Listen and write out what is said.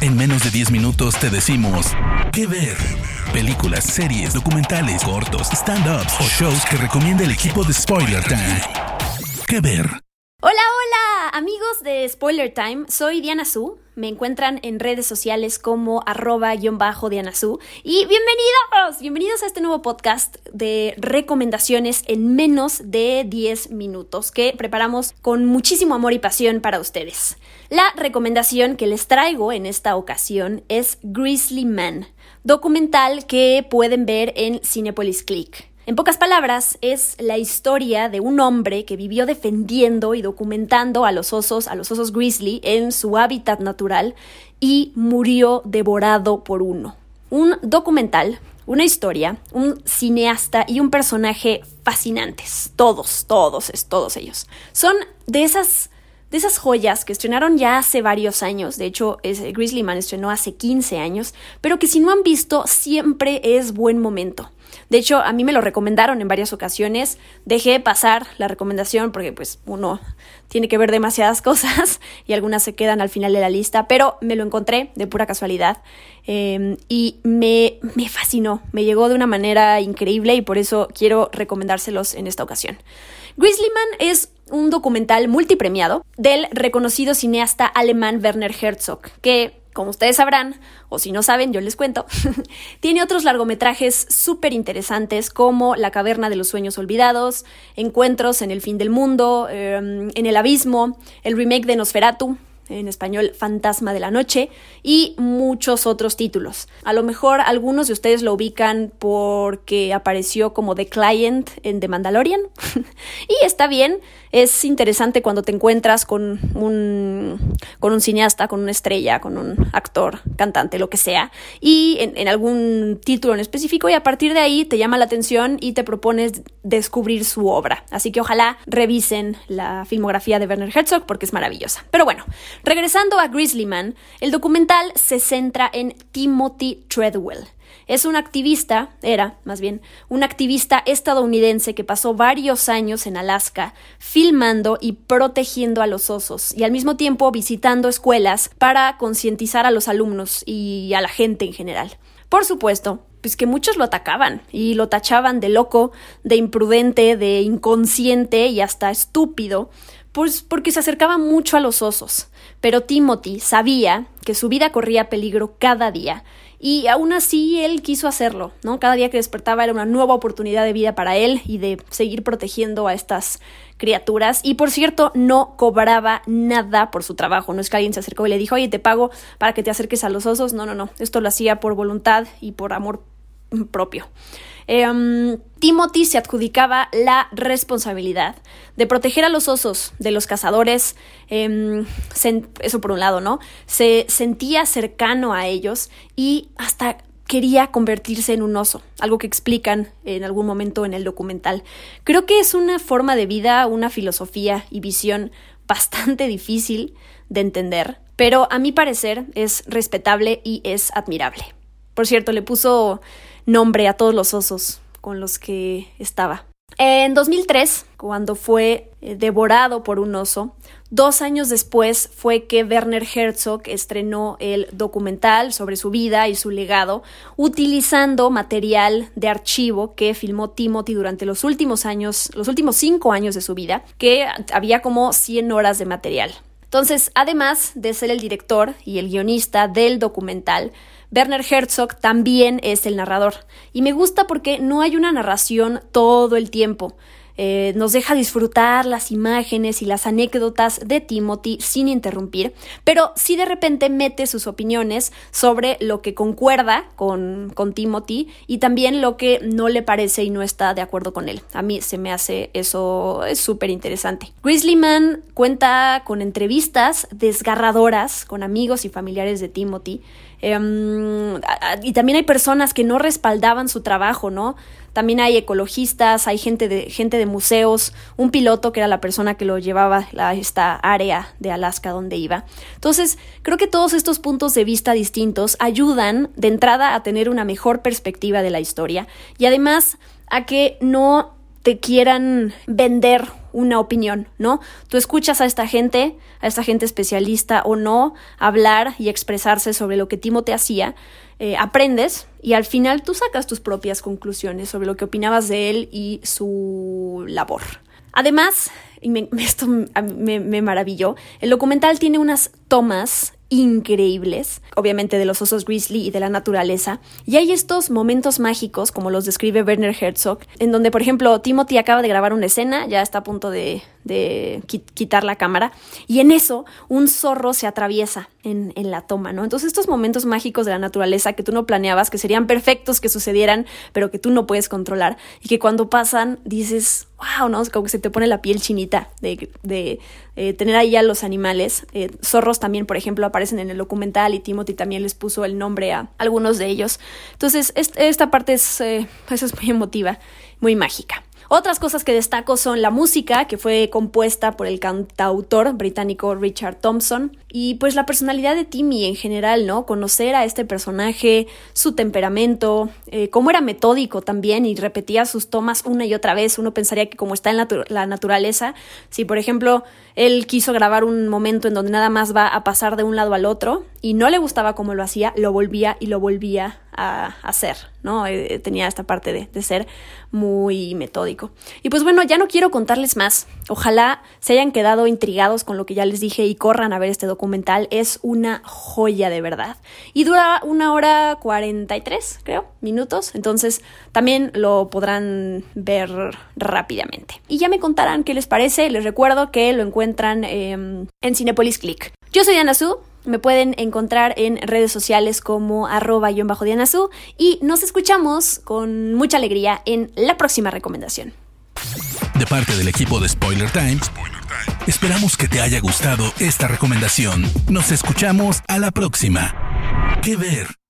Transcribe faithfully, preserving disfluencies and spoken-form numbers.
En menos de diez minutos te decimos qué ver. Películas, series, documentales, cortos, stand-ups o shows que recomienda el equipo de Spoiler Time. ¿Qué ver? Hola, hola, amigos de Spoiler Time. Soy Diana Su. Me encuentran en redes sociales como arroba guión bajo Diana Su. Y bienvenidos, bienvenidos a este nuevo podcast de recomendaciones en menos de diez minutos que preparamos con muchísimo amor y pasión para ustedes. La recomendación que les traigo en esta ocasión es Grizzly Man, documental que pueden ver en Cinepolis Click. En pocas palabras, es la historia de un hombre que vivió defendiendo y documentando a los osos, a los osos grizzly, en su hábitat natural y murió devorado por uno. Un documental, una historia, un cineasta y un personaje fascinantes. Todos, todos, todos ellos. Son de esas... De esas joyas que estrenaron ya hace varios años, de hecho es, Grizzly Man estrenó hace quince años, pero que si no han visto siempre es buen momento. De hecho a mí me lo recomendaron en varias ocasiones, dejé pasar la recomendación porque pues uno tiene que ver demasiadas cosas y algunas se quedan al final de la lista, pero me lo encontré de pura casualidad eh, y me, me fascinó, me llegó de una manera increíble y por eso quiero recomendárselos en esta ocasión. Grizzly Man es un documental multipremiado del reconocido cineasta alemán Werner Herzog, que, como ustedes sabrán, o si no saben, yo les cuento, tiene otros largometrajes súper interesantes como La caverna de los sueños olvidados, Encuentros en el fin del mundo, eh, En el abismo, el remake de Nosferatu, en español Fantasma de la Noche, y muchos otros títulos. A lo mejor algunos de ustedes lo ubican porque apareció como The Client en The Mandalorian. Y está bien, es interesante cuando te encuentras con un, con un cineasta, con una estrella, con un actor, cantante, lo que sea, y en, en algún título en específico, y a partir de ahí te llama la atención y te propones descubrir su obra. Así que ojalá revisen la filmografía de Werner Herzog porque es maravillosa. Pero bueno, regresando a Grizzly Man, el documental se centra en Timothy Treadwell. Es un activista, era más bien, un activista estadounidense que pasó varios años en Alaska filmando y protegiendo a los osos y al mismo tiempo visitando escuelas para concientizar a los alumnos y a la gente en general. Por supuesto, pues que muchos lo atacaban y lo tachaban de loco, de imprudente, de inconsciente y hasta estúpido, pues porque se acercaba mucho a los osos. Pero Timothy sabía que su vida corría peligro cada día y aún así él quiso hacerlo, ¿no? Cada día que despertaba era una nueva oportunidad de vida para él y de seguir protegiendo a estas criaturas. Y por cierto, no cobraba nada por su trabajo. No es que alguien se acercó y le dijo, oye, te pago para que te acerques a los osos. No, no, no. Esto lo hacía por voluntad y por amor propio. Eh, Timothy se adjudicaba la responsabilidad de proteger a los osos de los cazadores, eh, se, eso por un lado, ¿no? Se sentía cercano a ellos y hasta quería convertirse en un oso, algo que explican en algún momento en el documental. Creo que es una forma de vida, una filosofía y visión bastante difícil de entender, pero a mi parecer es respetable y es admirable. Por cierto, le puso nombre a todos los osos con los que estaba. En dos mil tres, cuando fue devorado por un oso, dos años después fue que Werner Herzog estrenó el documental sobre su vida y su legado, utilizando material de archivo que filmó Timothy durante los últimos años, los últimos cinco años de su vida, que había como cien horas de material. Entonces, además de ser el director y el guionista del documental, Werner Herzog también es el narrador. Y me gusta porque no hay una narración todo el tiempo. Eh, nos deja disfrutar las imágenes y las anécdotas de Timothy sin interrumpir, pero sí de repente mete sus opiniones sobre lo que concuerda con, con Timothy y también lo que no le parece y no está de acuerdo con él. A mí se me hace eso es súper interesante. Grizzly Man cuenta con entrevistas desgarradoras con amigos y familiares de Timothy. Um, y también hay personas que no respaldaban su trabajo, ¿no? También hay ecologistas, hay gente de, gente de museos, un piloto que era la persona que lo llevaba a esta área de Alaska donde iba. Entonces, creo que todos estos puntos de vista distintos ayudan de entrada a tener una mejor perspectiva de la historia y además a que no te quieran vender una opinión, ¿no? Tú escuchas a esta gente, a esta gente especialista o no, hablar y expresarse sobre lo que Timothy hacía, eh, aprendes y al final tú sacas tus propias conclusiones sobre lo que opinabas de él y su labor. Además, y me, esto me, me maravilló, el documental tiene unas tomas increíbles, obviamente de los osos grizzly y de la naturaleza, y hay estos momentos mágicos, como los describe Werner Herzog, en donde, por ejemplo, Timothy acaba de grabar una escena, ya está a punto de, de quitar la cámara, y en eso un zorro se atraviesa en, en la toma, ¿no? Entonces estos momentos mágicos de la naturaleza que tú no planeabas, que serían perfectos que sucedieran, pero que tú no puedes controlar, y que cuando pasan dices, wow, ¿no? Como que se te pone la piel chinita de, de eh, tener ahí a los animales. Eh, zorros también, por ejemplo, aparecen en el documental y Timothy también les puso el nombre a algunos de ellos. Entonces, este, esta parte es, eh, eso es muy emotiva, muy mágica. Otras cosas que destaco son la música, que fue compuesta por el cantautor británico Richard Thompson, y pues la personalidad de Timmy en general, ¿no? Conocer a este personaje, su temperamento, eh, cómo era metódico también y repetía sus tomas una y otra vez. Uno pensaría que como está en la, la naturaleza, si por ejemplo él quiso grabar un momento en donde nada más va a pasar de un lado al otro y no le gustaba cómo lo hacía, lo volvía y lo volvía a hacer, ¿no? Eh, tenía esta parte de, de ser muy metódico. Y pues bueno, ya no quiero contarles más. Ojalá se hayan quedado intrigados con lo que ya les dije y corran a ver este documental. Es una joya de verdad. Y dura una hora cuarenta y tres, creo, minutos. Entonces también lo podrán ver rápidamente. Y ya me contarán qué les parece. Les recuerdo que lo encuentran eh, en Cinepolis Click. Yo soy Diana Su. Me pueden encontrar en redes sociales como arroba guión bajo Diana Su y nos escuchamos con mucha alegría en la próxima recomendación. De parte del equipo de Spoiler Time, Spoiler Time, esperamos que te haya gustado esta recomendación. Nos escuchamos a la próxima. ¿Qué ver?